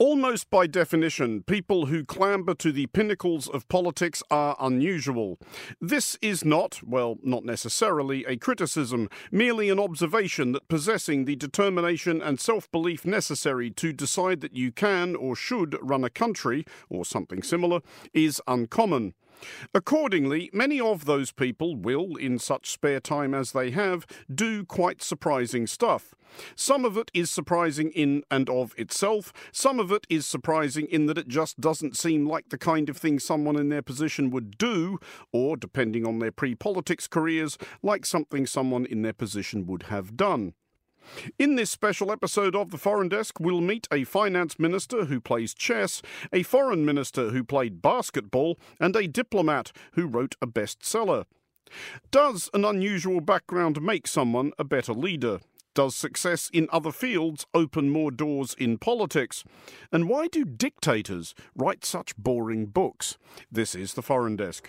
Almost by definition, people who clamber to the pinnacles of politics are unusual. This is not, well, not necessarily a criticism, merely an observation that possessing the determination and self-belief necessary to decide that you can or should run a country, or something similar, is uncommon. Accordingly, many of those people will, in such spare time as they have, do quite surprising stuff. Some of it is surprising in and of itself, some of it is surprising in that it just doesn't seem like the kind of thing someone in their position would do, or, depending on their pre-politics careers, like something someone in their position would have done. In this special episode of The Foreign Desk, we'll meet a finance minister who plays chess, a foreign minister who played basketball, and a diplomat who wrote a bestseller. Does an unusual background make someone a better leader? Does success in other fields open more doors in politics? And why do dictators write such boring books? This is The Foreign Desk.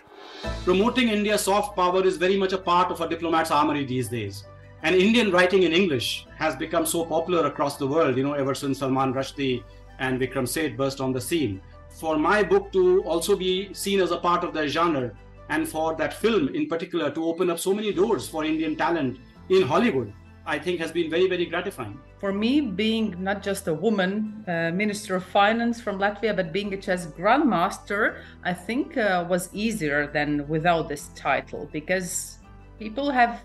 Promoting India's soft power is very much a part of a diplomat's armory these days. And Indian writing in English has become so popular across the world, ever since Salman Rushdie and Vikram Seth burst on the scene. For my book to also be seen as a part of their genre, and for that film in particular to open up so many doors for Indian talent in Hollywood, I think has been very, very gratifying. For me, being not just a woman, Minister of Finance from Latvia, but being a chess grandmaster, I think was easier than without this title, because people have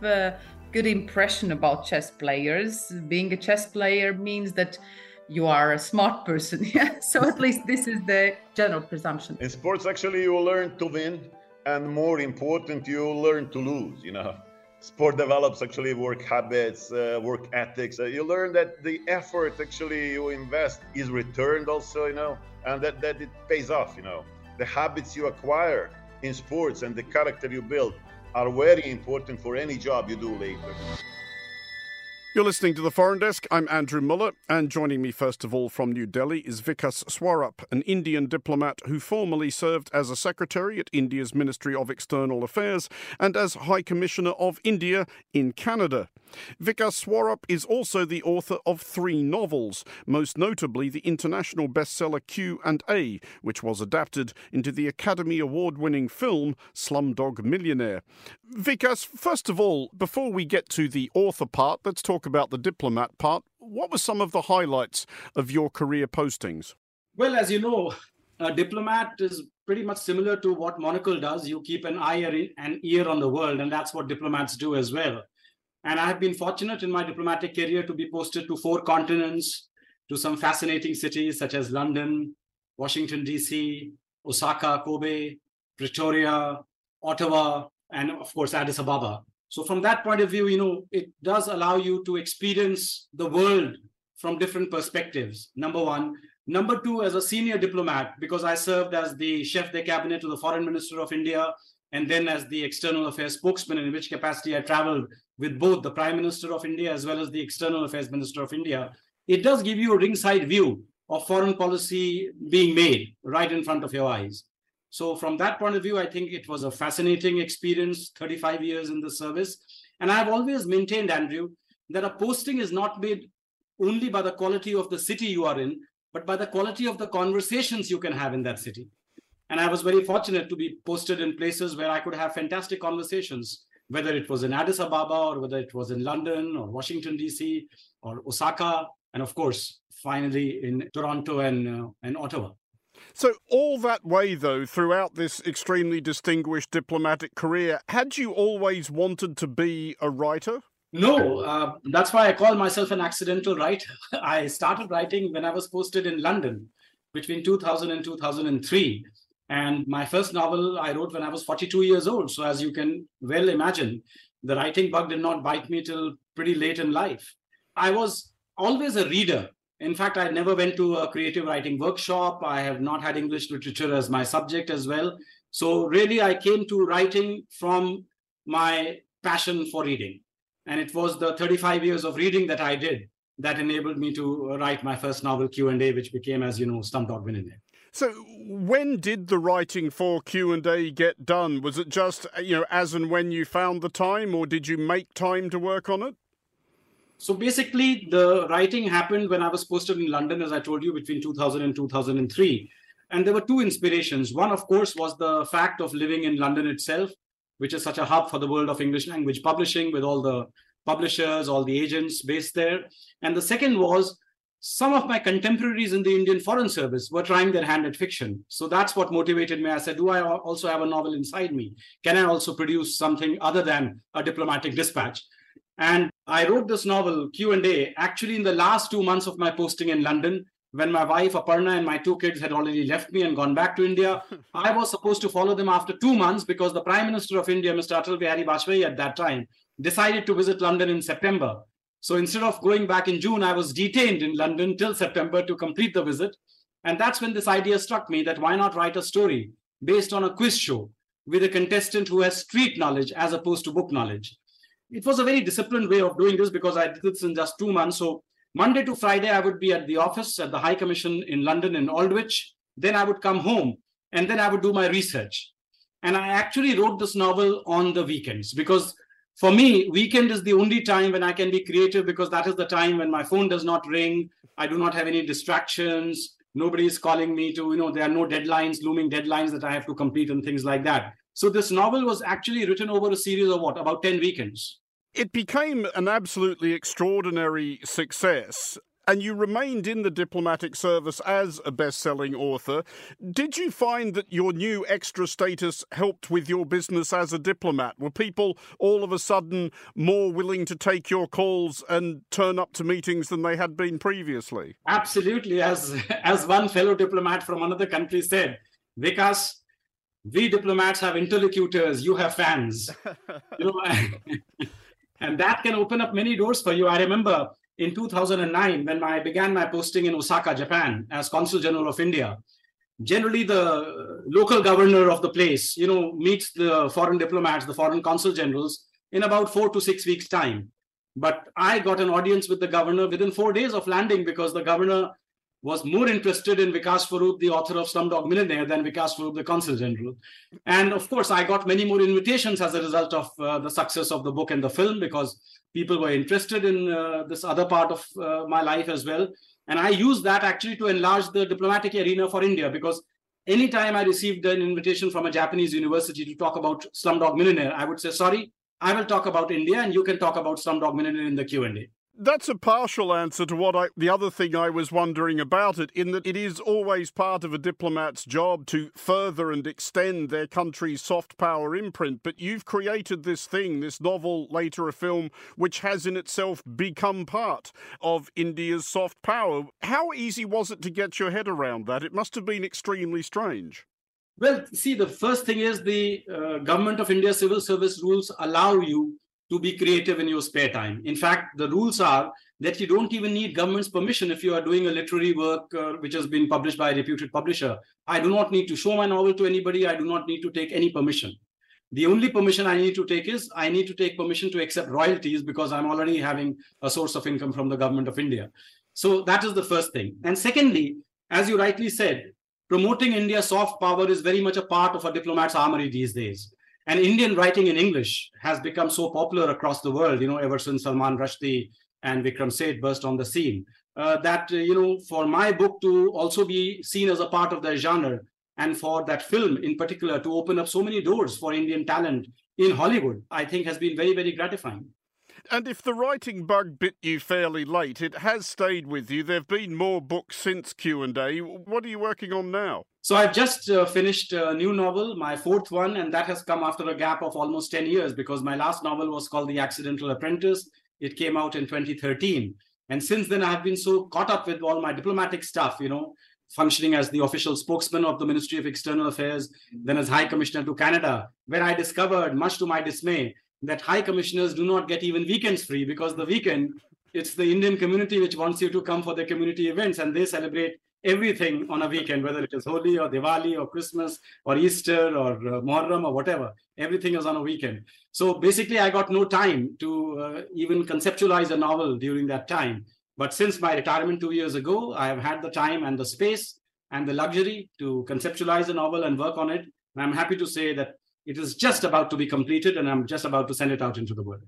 good impression about chess players. Being a chess player means that you are a smart person. Yeah? So at least this is the general presumption. In sports, actually, you learn to win, and more important, you learn to lose. Sport develops actually work habits, work ethics. You learn that the effort actually you invest is returned also, and that it pays off. The habits you acquire in sports and the character you build are very important for any job you do later. You're listening to The Foreign Desk. I'm Andrew Muller, and joining me first of all from New Delhi is Vikas Swarup, an Indian diplomat who formerly served as a secretary at India's Ministry of External Affairs and as High Commissioner of India in Canada. Vikas Swarup is also the author of 3 novels, most notably the international bestseller Q&A, which was adapted into the Academy Award-winning film Slumdog Millionaire. Vikas, first of all, before we get to the author part, let's talk about the diplomat part. What were some of the highlights of your career postings? Well, as you know, a diplomat is pretty much similar to what Monocle does. You keep an eye and ear on the world, and that's what diplomats do as well. And I have been fortunate in my diplomatic career to be posted to 4 continents, to some fascinating cities such as London, Washington, D.C., Osaka, Kobe, Pretoria, Ottawa, and of course, Addis Ababa. So from that point of view, it does allow you to experience the world from different perspectives, number one. Number two, as a senior diplomat, because I served as the chef de cabinet to the Foreign Minister of India, and then as the External Affairs spokesman, in which capacity I traveled with both the Prime Minister of India as well as the External Affairs Minister of India, it does give you a ringside view of foreign policy being made right in front of your eyes. So from that point of view, I think it was a fascinating experience, 35 years in the service. And I've always maintained, Andrew, that a posting is not made only by the quality of the city you are in, but by the quality of the conversations you can have in that city. And I was very fortunate to be posted in places where I could have fantastic conversations, whether it was in Addis Ababa or whether it was in London or Washington, D.C. or Osaka. And of course, finally in Toronto and Ottawa. So all that way, though, throughout this extremely distinguished diplomatic career, had you always wanted to be a writer? No, that's why I call myself an accidental writer. I started writing when I was posted in London between 2000 and 2003. And my first novel I wrote when I was 42 years old. So as you can well imagine, the writing bug did not bite me till pretty late in life. I was always a reader. In fact, I never went to a creative writing workshop. I have not had English literature as my subject as well. So really, I came to writing from my passion for reading. And it was the 35 years of reading that I did that enabled me to write my first novel, Q&A, which became, as you know, Slumdog Millionaire. So when did the writing for Q&A get done? Was it just, as and when you found the time, or did you make time to work on it? So basically, the writing happened when I was posted in London, as I told you, between 2000 and 2003. And there were two inspirations. One, of course, was the fact of living in London itself, which is such a hub for the world of English language publishing, with all the publishers, all the agents based there. And the second was some of my contemporaries in the Indian Foreign Service were trying their hand at fiction. So that's what motivated me. I said, do I also have a novel inside me? Can I also produce something other than a diplomatic dispatch? And I wrote this novel, Q&A, actually in the last 2 months of my posting in London, when my wife, Aparna, and my two kids had already left me and gone back to India. I was supposed to follow them after 2 months because the Prime Minister of India, Mr. Atal Bihari Vajpayee, at that time, decided to visit London in September. So instead of going back in June, I was detained in London till September to complete the visit. And that's when this idea struck me that why not write a story based on a quiz show with a contestant who has street knowledge as opposed to book knowledge. It was a very disciplined way of doing this because I did this in just 2 months. So Monday to Friday, I would be at the office at the High Commission in London in Aldwych. Then I would come home and then I would do my research. And I actually wrote this novel on the weekends because for me, weekend is the only time when I can be creative because that is the time when my phone does not ring. I do not have any distractions. Nobody is calling me to, there are no deadlines, looming deadlines that I have to complete and things like that. So this novel was actually written over a series of about 10 weekends. It became an absolutely extraordinary success, and you remained in the diplomatic service as a best-selling author. Did you find that your new extra status helped with your business as a diplomat? Were people all of a sudden more willing to take your calls and turn up to meetings than they had been previously? Absolutely. As one fellow diplomat from another country said, Vikas, we diplomats have interlocutors, you have fans. And that can open up many doors for you. I remember in 2009, when I began my posting in Osaka, Japan, as Consul General of India, generally the local governor of the place, meets the foreign diplomats, the foreign consul generals, in about 4 to 6 weeks' time. But I got an audience with the governor within 4 days of landing because the governor was more interested in Vikas Swarup, the author of Slumdog Millionaire, than Vikas Swarup, the Consul General. And of course, I got many more invitations as a result of the success of the book and the film because people were interested in this other part of my life as well. And I used that actually to enlarge the diplomatic arena for India because anytime I received an invitation from a Japanese university to talk about Slumdog Millionaire, I would say, sorry, I will talk about India and you can talk about Slumdog Millionaire in the Q&A. That's a partial answer to what the other thing I was wondering about it, in that it is always part of a diplomat's job to further and extend their country's soft power imprint. But you've created this thing, this novel, later a film, which has in itself become part of India's soft power. How easy was it to get your head around that? It must have been extremely strange. Well, see, the first thing is the Government of India civil service rules allow you to be creative in your spare time. In fact, the rules are that you don't even need government's permission if you are doing a literary work which has been published by a reputed publisher. I do not need to show my novel to anybody. I do not need to take any permission. The only permission I need to take is I need to take permission to accept royalties because I'm already having a source of income from the Government of India. So that is the first thing. And secondly, as you rightly said, promoting India's soft power is very much a part of a diplomat's armory these days. And Indian writing in English has become so popular across the world, ever since Salman Rushdie and Vikram Seth burst on the scene, that, for my book to also be seen as a part of their genre and for that film in particular to open up so many doors for Indian talent in Hollywood, I think has been very, very gratifying. And if the writing bug bit you fairly late, it has stayed with you. There have been more books since Q&A. What are you working on now? So I've just finished a new novel, my fourth one, and that has come after a gap of almost 10 years because my last novel was called The Accidental Apprentice. It came out in 2013. And since then, I have been so caught up with all my diplomatic stuff, functioning as the official spokesman of the Ministry of External Affairs, then as High Commissioner to Canada, where I discovered, much to my dismay, that high commissioners do not get even weekends free because the weekend, it's the Indian community which wants you to come for the community events and they celebrate everything on a weekend, whether it is Holi or Diwali or Christmas or Easter or Muharram or whatever. Everything is on a weekend. So basically, I got no time to even conceptualize a novel during that time. But since my retirement 2 years ago, I have had the time and the space and the luxury to conceptualize a novel and work on it. And I'm happy to say that it is just about to be completed and I'm just about to send it out into the world.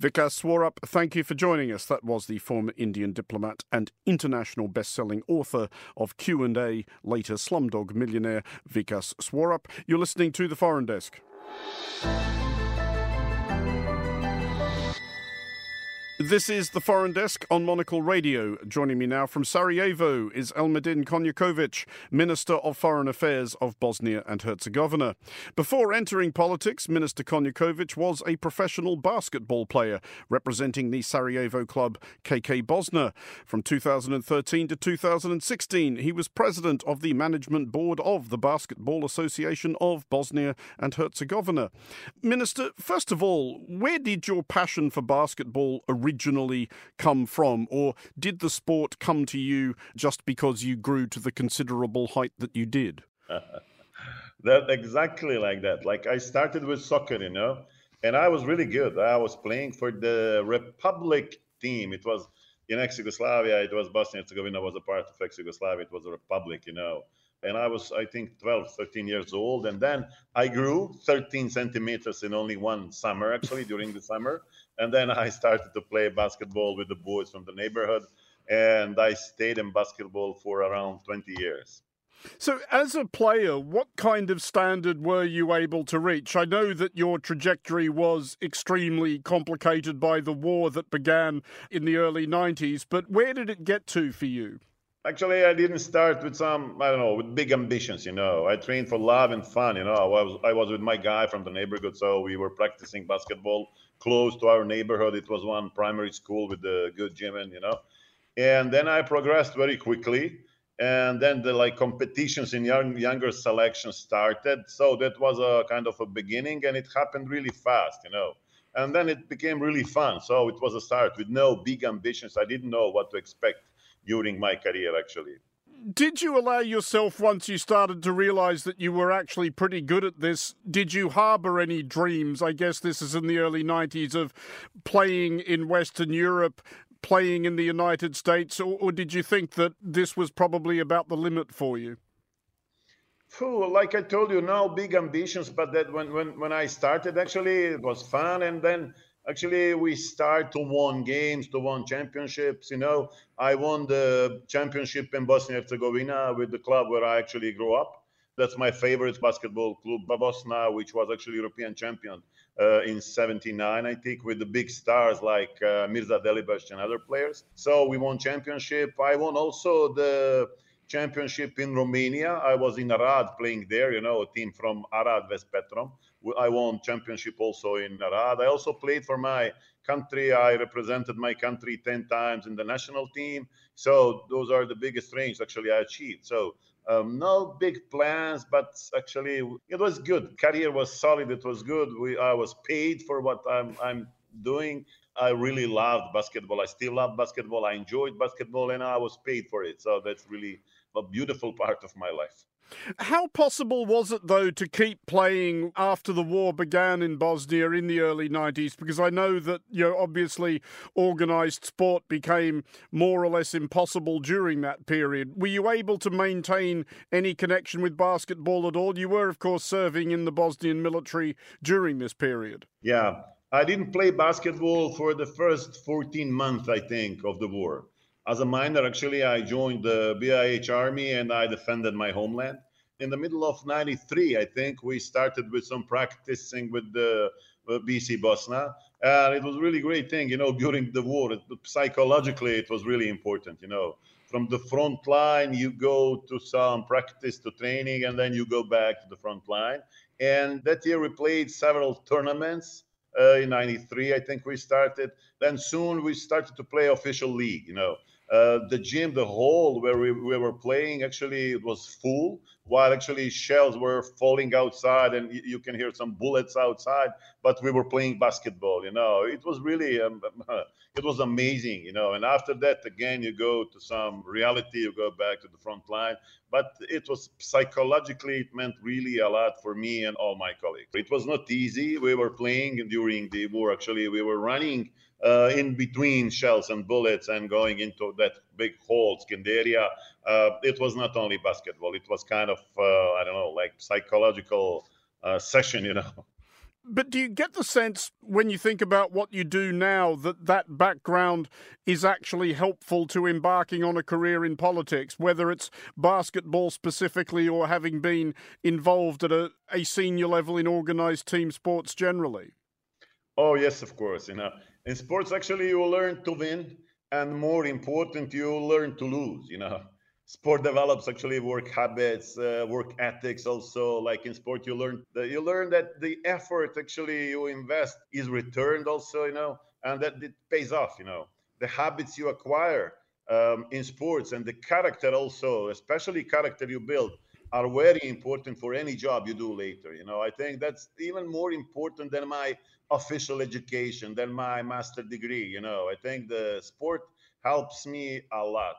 Vikas Swarup, thank you for joining us. That was the former Indian diplomat and international best-selling author of Q&A, later Slumdog Millionaire, Vikas Swarup. You're listening to The Foreign Desk. This is The Foreign Desk on Monocle Radio. Joining me now from Sarajevo is Elmedin Konjaković, Minister of Foreign Affairs of Bosnia and Herzegovina. Before entering politics, Minister Konjaković was a professional basketball player representing the Sarajevo club KK Bosna. From 2013 to 2016, he was president of the management board of the Basketball Association of Bosnia and Herzegovina. Minister, first of all, where did your passion for basketball originally come from, or did the sport come to you just because you grew to the considerable height that you did? That exactly like that. Like, I started with soccer, you know, and I was really good. I was playing for the Republic team. It was in ex-Yugoslavia. It was Bosnia and Herzegovina was a part of ex-Yugoslavia. It was a republic, you know. And I was, I think, 12, 13 years old. And then I grew 13 centimeters in only one summer, actually, during the summer. And then I started to play basketball with the boys from the neighborhood. And I stayed in basketball for around 20 years. So as a player, what kind of standard were you able to reach? I know that your trajectory was extremely complicated by the war that began in the early 90s. But where did it get to for you? Actually, I didn't start with with big ambitions, you know. I trained for love and fun, you know. I was with my guy from the neighborhood, so we were practicing basketball close to our neighborhood. It was one primary school with a good gym, and, you know. And then I progressed very quickly. And then the, like, competitions in younger selections started. So that was a kind of a beginning, and it happened really fast, you know. And then it became really fun. So it was a start with no big ambitions. I didn't know what to expect during my career, actually. Did you allow yourself, once you started to realize that you were actually pretty good at this, did you harbor any dreams? I guess this is in the early 90s, of playing in Western Europe, playing in the United States, or did you think that this was probably about the limit for you? Like I told you, no big ambitions, but that when I started, actually, it was fun, and then actually, we start to won games, to won championships, you know. I won the championship in Bosnia and Herzegovina with the club where I actually grew up. That's my favorite basketball club, Bosna, which was actually European champion in 79, I think, with the big stars like Mirza Delibašić and other players. So we won championship. I won also the championship in Romania. I was in Arad playing there, you know, a team from Arad Vespetrum. I won championship also in Arad. I also played for my country. I represented my country 10 times in the national team. So those are the biggest range, actually, I achieved. So no big plans, but actually it was good. Career was solid. It was good. I was paid for what I'm doing. I really loved basketball. I still love basketball. I enjoyed basketball, and I was paid for it. So that's really a beautiful part of my life. How possible was it, though, to keep playing after the war began in Bosnia in the early 90s? Because I know that, you know, obviously organised sport became more or less impossible during that period. Were you able to maintain any connection with basketball at all? You were, of course, serving in the Bosnian military during this period. Yeah, I didn't play basketball for the first 14 months, I think, of the war. As a minor, actually, I joined the BIH Army and I defended my homeland. In the middle of 93, I think, we started with some practicing with the BC Bosna. And it was a really great thing, you know, during the war. Psychologically, it was really important, you know. From the front line, you go to some practice, to training, and then you go back to the front line. And that year, we played several tournaments. In 93, I think we started. Then soon we started to play official league, you know. The gym, the hall where we were playing, actually it was full, while actually shells were falling outside and you can hear some bullets outside, but we were playing basketball, you know. It was really, it was amazing, you know. And after that, again, you go to some reality, you go back to the front line. But it was psychologically, it meant really a lot for me and all my colleagues. It was not easy. We were playing during the war, actually. We were running in between shells and bullets and going into that big hole, Skenderia. It was not only basketball. It was kind of, psychological session, you know. But do you get the sense, when you think about what you do now, that that background is actually helpful to embarking on a career in politics, whether it's basketball specifically or having been involved at a senior level in organized team sports generally? Oh, yes, of course. You know, in sports, actually, you learn to win, and more important, you learn to lose. You know, sport develops actually work habits, work ethics. Also, like in sport, you learn that the effort actually you invest is returned also, you know, and that it pays off. You know, the habits you acquire in sports and the character also, especially character you build, are very important for any job you do later. You know, I think that's even more important than my official education, than my master degree. You know, I think the sport helps me a lot.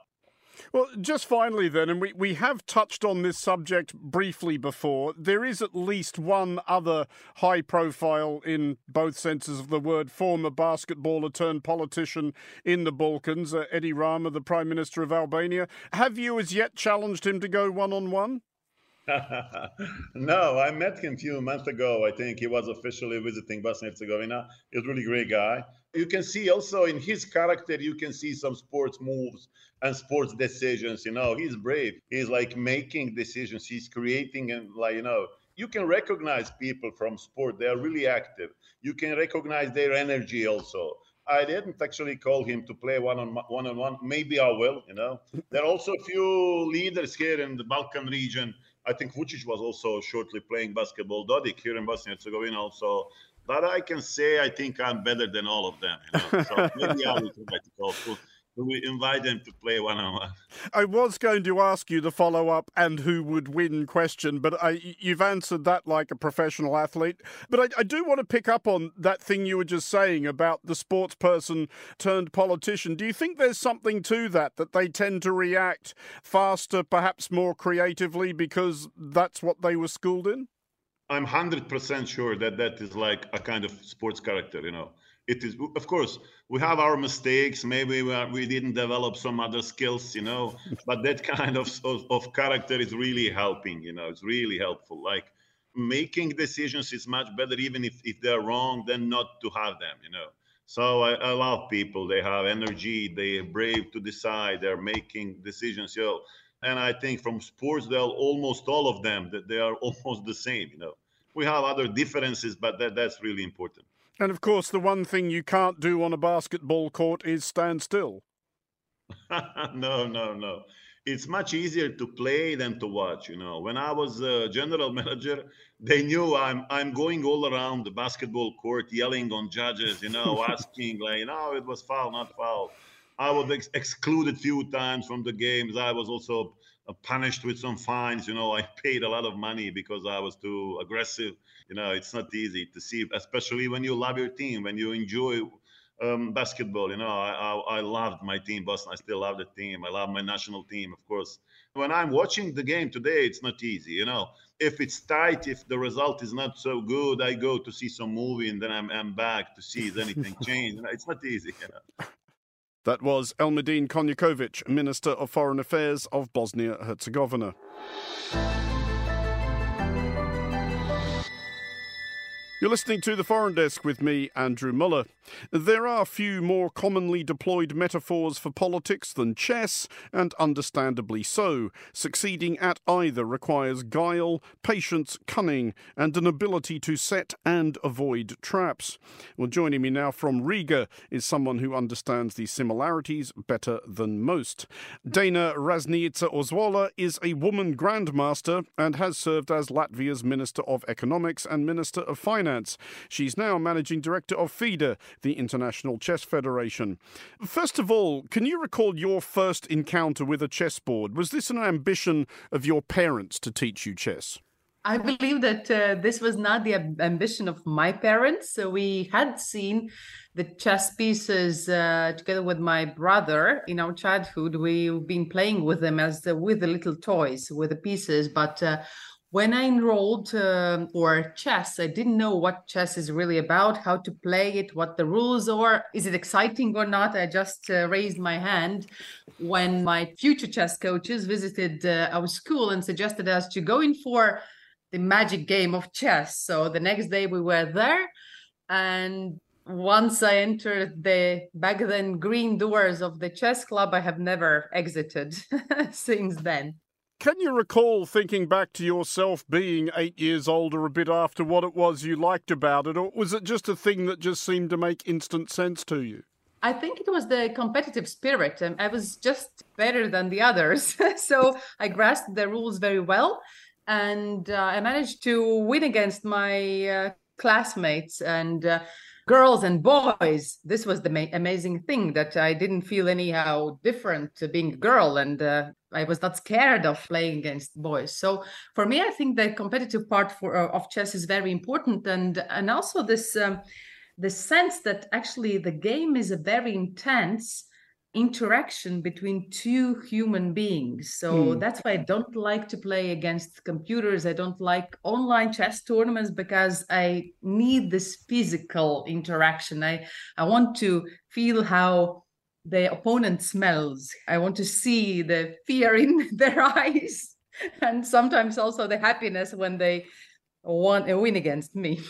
Well, just finally then, and we have touched on this subject briefly before, there is at least one other high profile, in both senses of the word, former basketballer turned politician in the Balkans, Eddie Rama, the Prime Minister of Albania. Have you as yet challenged him to go one-on-one? No, I met him a few months ago. I think he was officially visiting Bosnia and Herzegovina. He's a really great guy. You can see also in his character, you can see some sports moves and sports decisions. You know, he's brave. He's like making decisions. He's creating, and like, you know, you can recognize people from sport. They are really active. You can recognize their energy also. I didn't actually call him to play one-on-one. Maybe I will, you know. There are also a few leaders here in the Balkan region. I think Vucic was also shortly playing basketball. Dodik here in Bosnia and Herzegovina also. But I can say I think I'm better than all of them. You know? So maybe I will try to call. We invite them to play one-on-one. I was going to ask you the follow-up and who would win question, but you've answered that like a professional athlete. But I do want to pick up on that thing you were just saying about the sports person turned politician. Do you think there's something to that, that they tend to react faster, perhaps more creatively, because that's what they were schooled in? I'm 100% sure that is like a kind of sports character, you know. It is, of course, we have our mistakes. Maybe we didn't develop some other skills, you know, but that kind of character is really helping, you know, it's really helpful. Like making decisions is much better, even if they're wrong, than not to have them, you know. So I love people. They have energy. They are brave to decide. They're making decisions, you know. And I think from sports, they're almost all of them, that they are almost the same, you know. We have other differences, but that's really important. And, of course, the one thing you can't do on a basketball court is stand still. No. It's much easier to play than to watch, you know. When I was general manager, they knew I'm going all around the basketball court yelling on judges, you know, asking, like, no, it was foul, not foul. I was excluded a few times from the games. I was also punished with some fines, you know. I paid a lot of money because I was too aggressive. You know, it's not easy to see, especially when you love your team, when you enjoy basketball. You know, I loved my team, Bosnia. I still love the team. I love my national team, of course. When I'm watching the game today, it's not easy. You know, if it's tight, if the result is not so good, I go to see some movie and then I'm back to see if anything changed. You know, it's not easy, you know. That was Elmedin Konjaković, Minister of Foreign Affairs of Bosnia-Herzegovina. You're listening to The Foreign Desk with me, Andrew Muller. There are few more commonly deployed metaphors for politics than chess, and understandably so. Succeeding at either requires guile, patience, cunning, and an ability to set and avoid traps. Well, joining me now from Riga is someone who understands the similarities better than most. Dana Reizniece-Ozola is a woman grandmaster and has served as Latvia's Minister of Economics and Minister of Finance. She's now Managing Director of FIDE, the International Chess Federation. First of all, can you recall your first encounter with a chessboard? Was this an ambition of your parents to teach you chess? I believe that this was not the ambition of my parents. So we had seen the chess pieces together with my brother in our childhood. We've been playing with them with the little toys, with the pieces, but... When I enrolled for chess, I didn't know what chess is really about, how to play it, what the rules are, is it exciting or not? I just raised my hand when my future chess coaches visited our school and suggested us to go in for the magic game of chess. So the next day we were there, and once I entered the back then green doors of the chess club, I have never exited since then. Can you recall thinking back to yourself being 8 years old or a bit after what it was you liked about it, or was it just a thing that just seemed to make instant sense to you? I think it was the competitive spirit. I was just better than the others. So I grasped the rules very well, and I managed to win against my classmates and girls and boys. This was the amazing thing, that I didn't feel anyhow different to being a girl, and I was not scared of playing against boys. So for me, I think the competitive part of chess is very important, and also this the sense that actually the game is a very intense interaction between two human beings. So that's why I don't like to play against computers. I don't like online chess tournaments, because I need this physical interaction. I want to feel how the opponent smells. I want to see the fear in their eyes, and sometimes also the happiness when they want a win against me.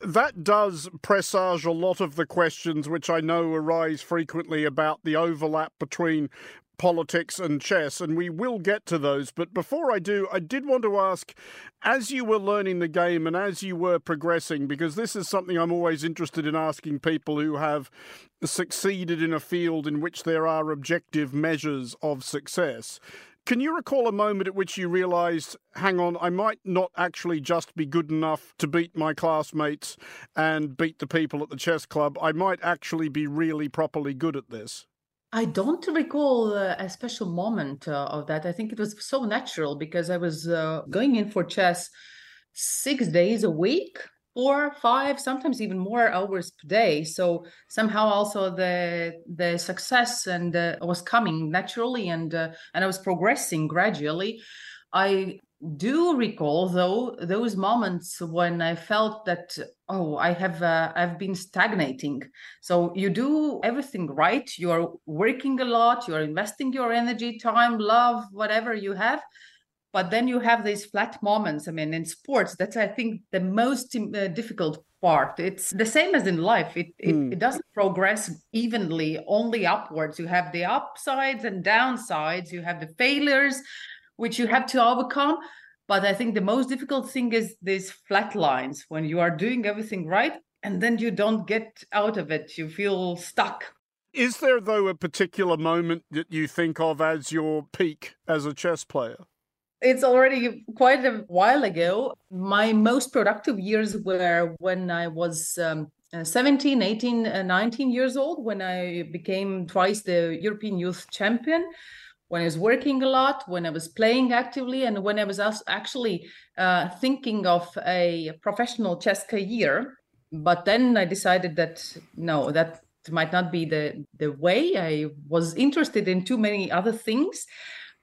That does presage a lot of the questions which I know arise frequently about the overlap between politics and chess, and we will get to those. But before I do, I did want to ask, as you were learning the game and as you were progressing, because this is something I'm always interested in asking people who have succeeded in a field in which there are objective measures of success. Can you recall a moment at which you realised, hang on, I might not actually just be good enough to beat my classmates and beat the people at the chess club. I might actually be really properly good at this? I don't recall a special moment of that. I think it was so natural, because I was going in for chess 6 days a week, 4, 5, sometimes even more hours per day. So somehow also the success and was coming naturally, and I was progressing gradually. I do recall though those moments when I felt that I've been stagnating. So you do everything right. You are working a lot. You are investing your energy, time, love, whatever you have. But then you have these flat moments. I mean, in sports, that's, I think, the most difficult part. It's the same as in life. It doesn't progress evenly, only upwards. You have the upsides and downsides. You have the failures, which you have to overcome. But I think the most difficult thing is these flat lines, when you are doing everything right, and then you don't get out of it. You feel stuck. Is there, though, a particular moment that you think of as your peak as a chess player? It's already quite a while ago. My most productive years were when I was 17, 18, 19 years old, when I became twice the European Youth Champion, when I was working a lot, when I was playing actively, and when I was actually thinking of a professional chess career. But then I decided that no, that might not be the way. I was interested in too many other things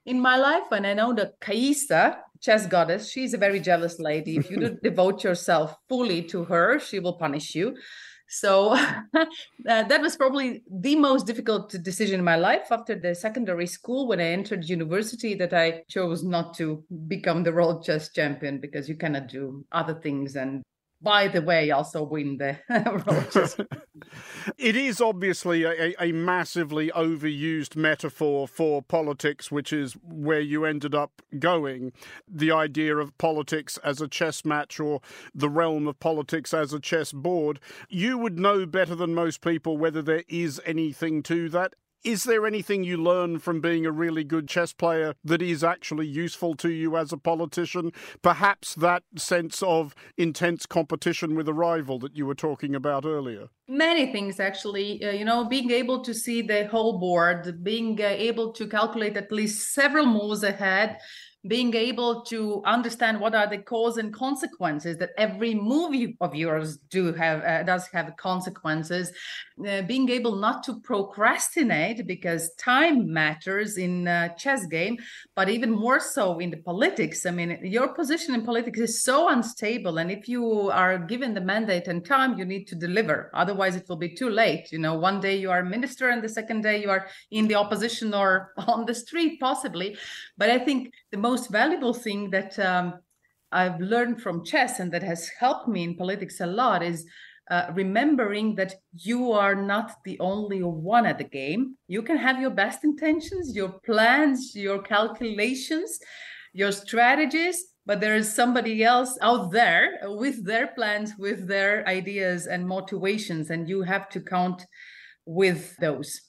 in my life, and I know that Kaisa, chess goddess, she's a very jealous lady. If you don't devote yourself fully to her, she will punish you. So that was probably the most difficult decision in my life after the secondary school, when I entered university, that I chose not to become the world chess champion, because you cannot do other things. And by the way, also win the world chess. It is obviously a massively overused metaphor for politics, which is where you ended up going. The idea of politics as a chess match, or the realm of politics as a chess board. You would know better than most people whether there is anything to that. Is there anything you learn from being a really good chess player that is actually useful to you as a politician? Perhaps that sense of intense competition with a rival that you were talking about earlier? Many things, actually. Being able to see the whole board, being able to calculate at least several moves ahead, being able to understand what are the cause and consequences, that every move of yours does have consequences, being able not to procrastinate, because time matters in a chess game, but even more so in the politics. I mean, your position in politics is so unstable, and if you are given the mandate and time, you need to deliver. Otherwise, it will be too late. One day you are minister, and the second day you are in the opposition or on the street, possibly. But I think the most valuable thing that I've learned from chess and that has helped me in politics a lot is remembering that you are not the only one at the game. You can have your best intentions, your plans, your calculations, your strategies, but there is somebody else out there with their plans, with their ideas and motivations, and you have to count with those.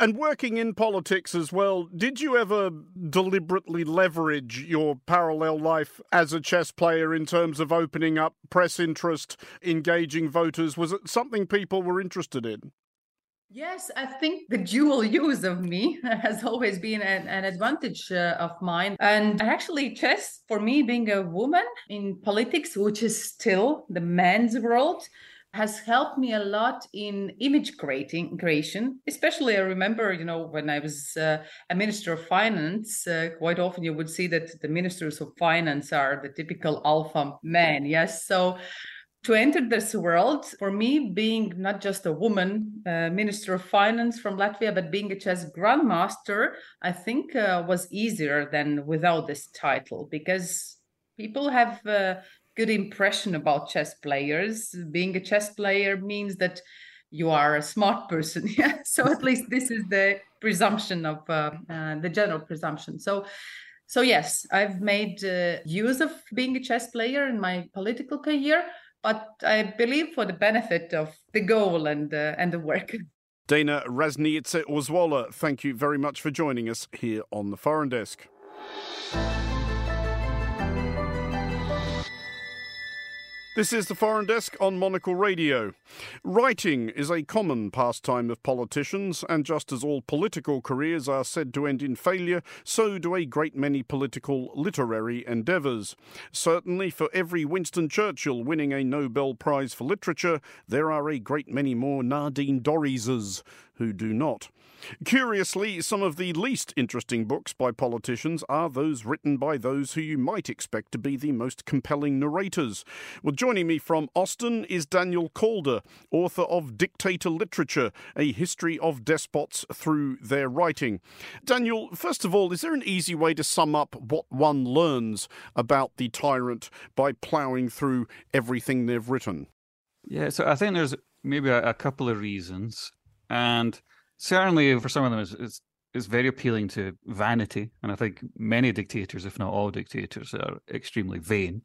And working in politics as well, did you ever deliberately leverage your parallel life as a chess player in terms of opening up press interest, engaging voters? Was it something people were interested in? Yes, I think the dual use of me has always been an advantage of mine. And actually chess, for me, being a woman in politics, which is still the men's world, has helped me a lot in image creation. Especially, I remember, you know, when I was a minister of finance, quite often you would see that the ministers of finance are the typical alpha men. Yes, so to enter this world, for me, being not just a woman minister of finance from Latvia, but being a chess grandmaster, I think was easier than without this title, because people have good impression about chess players. Being a chess player means that you are a smart person. Yeah? So at least this is the presumption of the general presumption. So yes, I've made use of being a chess player in my political career, but I believe for the benefit of the goal and the work. Dana Reizniece-Ozola, thank you very much for joining us here on The Foreign Desk. This is The Foreign Desk on Monocle Radio. Writing is a common pastime of politicians, and just as all political careers are said to end in failure, so do a great many political literary endeavours. Certainly for every Winston Churchill winning a Nobel Prize for Literature, there are a great many more Nardine Dorrieses who do not. Curiously, some of the least interesting books by politicians are those written by those who you might expect to be the most compelling narrators. Well, joining me from Austin is Daniel Calder, author of Dictator Literature, a history of despots through their writing. Daniel, first of all, is there an easy way to sum up what one learns about the tyrant by ploughing through everything they've written? Yeah, so I think there's maybe a couple of reasons, and certainly for some of them it's very appealing to vanity, and I think many dictators, if not all dictators, are extremely vain.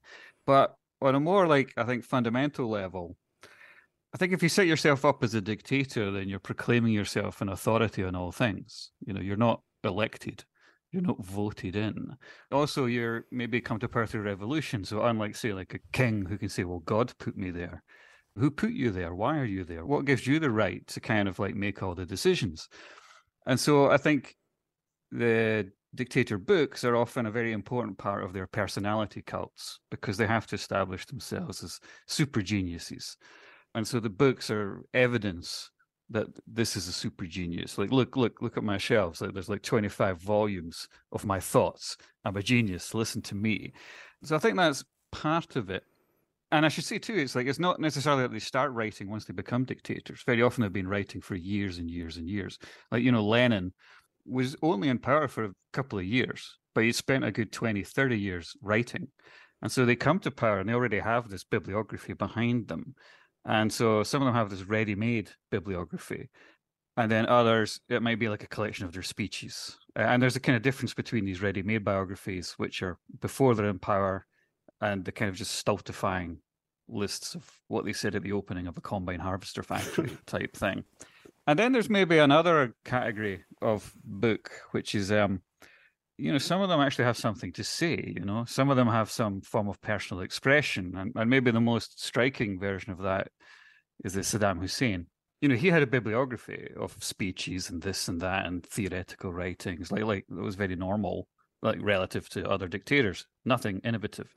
But on a more, like, I think, fundamental level, I think if you set yourself up as a dictator, then you're proclaiming yourself an authority on all things. You know, you're not elected, you're not voted in. Also, you're maybe come to power through revolution, so unlike, say, like a king who can say, well, God put me there. Who put you there? Why are you there? What gives you the right to kind of like make all the decisions? And so I think the dictator books are often a very important part of their personality cults, because they have to establish themselves as super geniuses. And so the books are evidence that this is a super genius. Like, look at my shelves. Like, there's like 25 volumes of my thoughts. I'm a genius. Listen to me. So I think that's part of it. And I should say, too, it's like it's not necessarily that they start writing once they become dictators. Very often they've been writing for years and years and years. Like, you know, Lenin was only in power for a couple of years, but he spent a good 20, 30 years writing. And so they come to power and they already have this bibliography behind them. And so some of them have this ready-made bibliography. And then others, it might be like a collection of their speeches. And there's a kind of difference between these ready-made biographies, which are before they're in power, and the kind of just stultifying lists of what they said at the opening of a combine harvester factory type thing. And then there's maybe another category of book, which is, you know, some of them actually have something to say, you know, some of them have some form of personal expression. And maybe the most striking version of that is that Saddam Hussein, you know, he had a bibliography of speeches and this and that and theoretical writings, like that was very normal, like relative to other dictators, nothing innovative.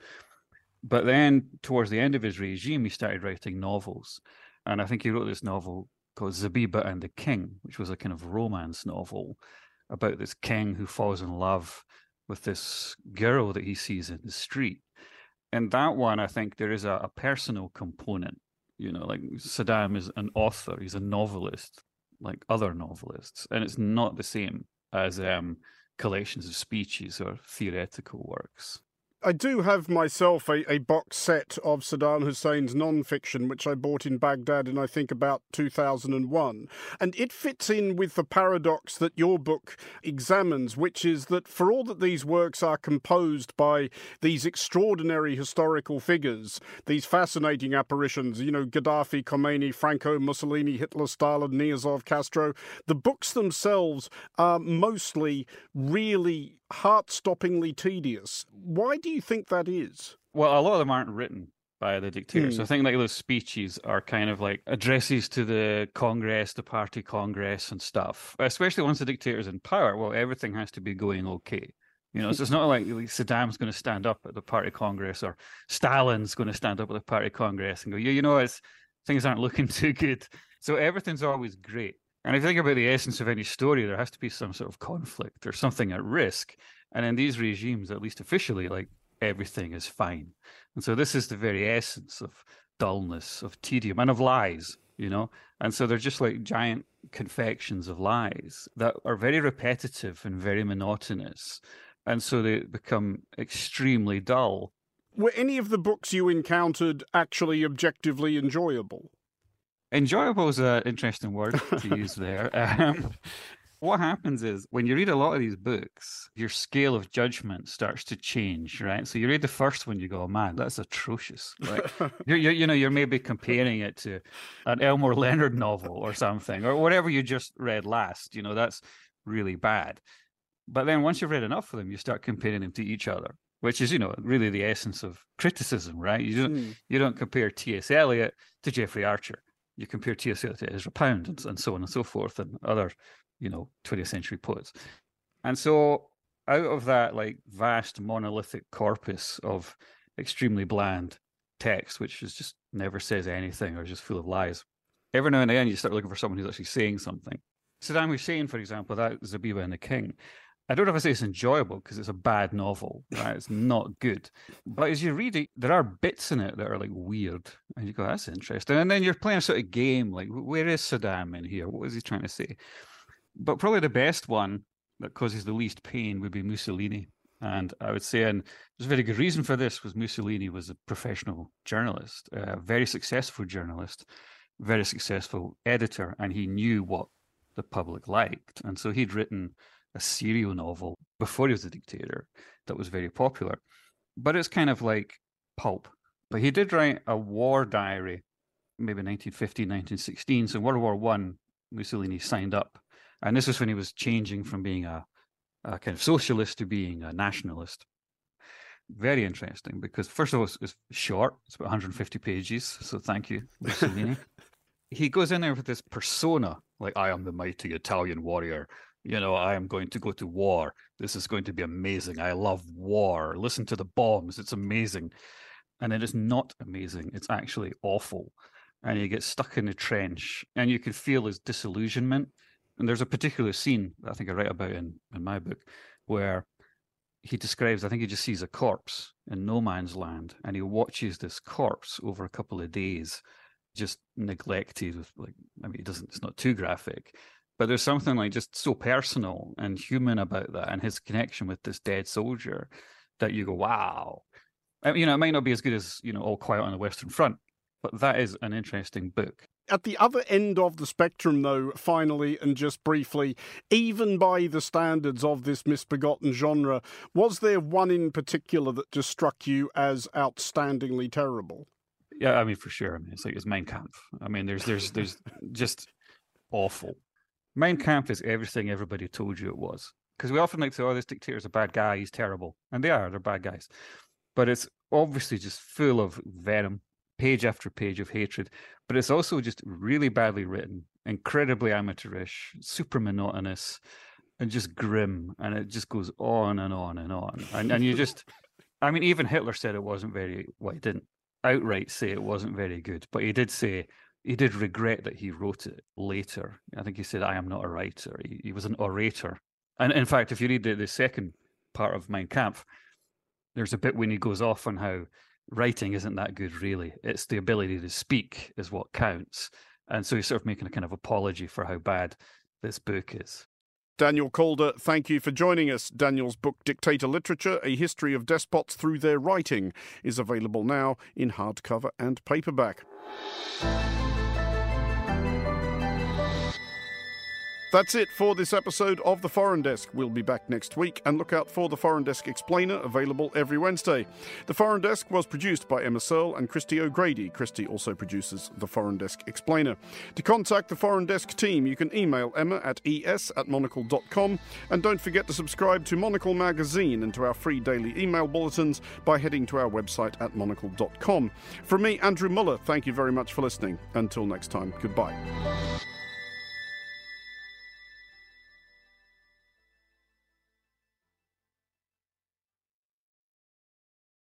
But then towards the end of his regime, he started writing novels. And I think he wrote this novel called Zabiba and the King, which was a kind of romance novel about this king who falls in love with this girl that he sees in the street. And that one, I think there is a personal component, you know, like Saddam is an author, he's a novelist, like other novelists. And it's not the same as collections of speeches or theoretical works. I do have myself a box set of Saddam Hussein's non-fiction, which I bought in Baghdad in, I think, about 2001. And it fits in with the paradox that your book examines, which is that for all that these works are composed by these extraordinary historical figures, these fascinating apparitions, you know, Gaddafi, Khomeini, Franco, Mussolini, Hitler, Stalin, Niazov, Castro, the books themselves are mostly really heart-stoppingly tedious. Why do you think that is? Well, a lot of them aren't written by the dictator. So I think like those speeches are kind of like addresses to the Congress, the party Congress and stuff. Especially once the dictator's in power, well, everything has to be going okay. You know, so it's not like Saddam's going to stand up at the party Congress or Stalin's going to stand up at the party Congress and go, you know, it's things aren't looking too good. So everything's always great. And if you think about the essence of any story, there has to be some sort of conflict or something at risk. And in these regimes, at least officially, like everything is fine. And so this is the very essence of dullness, of tedium, and of lies, you know? And so they're just like giant confections of lies that are very repetitive and very monotonous. And so they become extremely dull. Were any of the books you encountered actually objectively enjoyable? Enjoyable is an interesting word to use there. What happens is when you read a lot of these books, your scale of judgment starts to change, right? So you read the first one, you go, oh, man, that's atrocious. Like, you're maybe comparing it to an Elmore Leonard novel or something, or whatever you just read last. You know, that's really bad. But then once you've read enough of them, you start comparing them to each other, which is, you know, really the essence of criticism, right? You don't compare T.S. Eliot to Jeffrey Archer. You compare T.S. Eliot to Ezra Pound and so on and so forth and other, you know, 20th century poets. And so out of that, like, vast monolithic corpus of extremely bland text, which is just never says anything or just full of lies, every now and again you start looking for someone who's actually saying something. Saddam Hussein, for example, that Zabiba and the King, I don't know if I say it's enjoyable because it's a bad novel, right? It's not good. But as you read it, there are bits in it that are like weird. And you go, that's interesting. And then you're playing a sort of game, like, where is Saddam in here? What is he trying to say? But probably the best one that causes the least pain would be Mussolini. And I would say, and there's a very good reason for this, was Mussolini was a professional journalist, a very successful journalist, very successful editor, and he knew what the public liked. And so he'd written a serial novel before he was a dictator that was very popular, but it's kind of like pulp. But he did write a war diary, maybe 1915, 1916. So in World War One, Mussolini signed up. And this was when he was changing from being a kind of socialist to being a nationalist. Very interesting because, first of all, it's short. It's about 150 pages. So thank you, Mussolini. He goes in there with this persona, like, I am the mighty Italian warrior. You know, I am going to go to war. This is going to be amazing. I love war. Listen to the bombs. It's amazing. And it is not amazing. It's actually awful. And you get stuck in the trench and you can feel his disillusionment. And there's a particular scene that I think I write about in my book where he describes, I think he just sees a corpse in no man's land and he watches this corpse over a couple of days, just neglected with, like, I mean, it's not too graphic. But there's something like just so personal and human about that and his connection with this dead soldier that you go, wow. I mean, you know, it might not be as good as, you know, All Quiet on the Western Front, but that is an interesting book. At the other end of the spectrum, though, finally and just briefly, even by the standards of this misbegotten genre, was there one in particular that just struck you as outstandingly terrible? Yeah, I mean, for sure. I mean, it's Mein Kampf. I mean, there's just awful. Mein Kampf is everything everybody told you it was. Because we often like to say, oh, this dictator's a bad guy, he's terrible. And they are, they're bad guys. But it's obviously just full of venom, page after page of hatred. But it's also just really badly written, incredibly amateurish, super monotonous, and just grim. And it just goes on and on and on. And you just, I mean, even Hitler said it wasn't very, well, he didn't outright say it wasn't very good. But he did say, he did regret that he wrote it later. I think he said, I am not a writer. He was an orator. And in fact, if you read the second part of Mein Kampf, there's a bit when he goes off on how writing isn't that good, really. It's the ability to speak is what counts. And so he's sort of making a kind of apology for how bad this book is. Daniel Calder, thank you for joining us. Daniel's book, Dictator Literature, A History of Despots Through Their Writing, is available now in hardcover and paperback. That's it for this episode of The Foreign Desk. We'll be back next week, and look out for The Foreign Desk Explainer, available every Wednesday. The Foreign Desk was produced by Emma Searle and Christy O'Grady. Christy also produces The Foreign Desk Explainer. To contact The Foreign Desk team, you can email Emma at es@monocle.com. And don't forget to subscribe to Monocle Magazine and to our free daily email bulletins by heading to our website at monocle.com. From me, Andrew Muller, thank you very much for listening. Until next time, goodbye.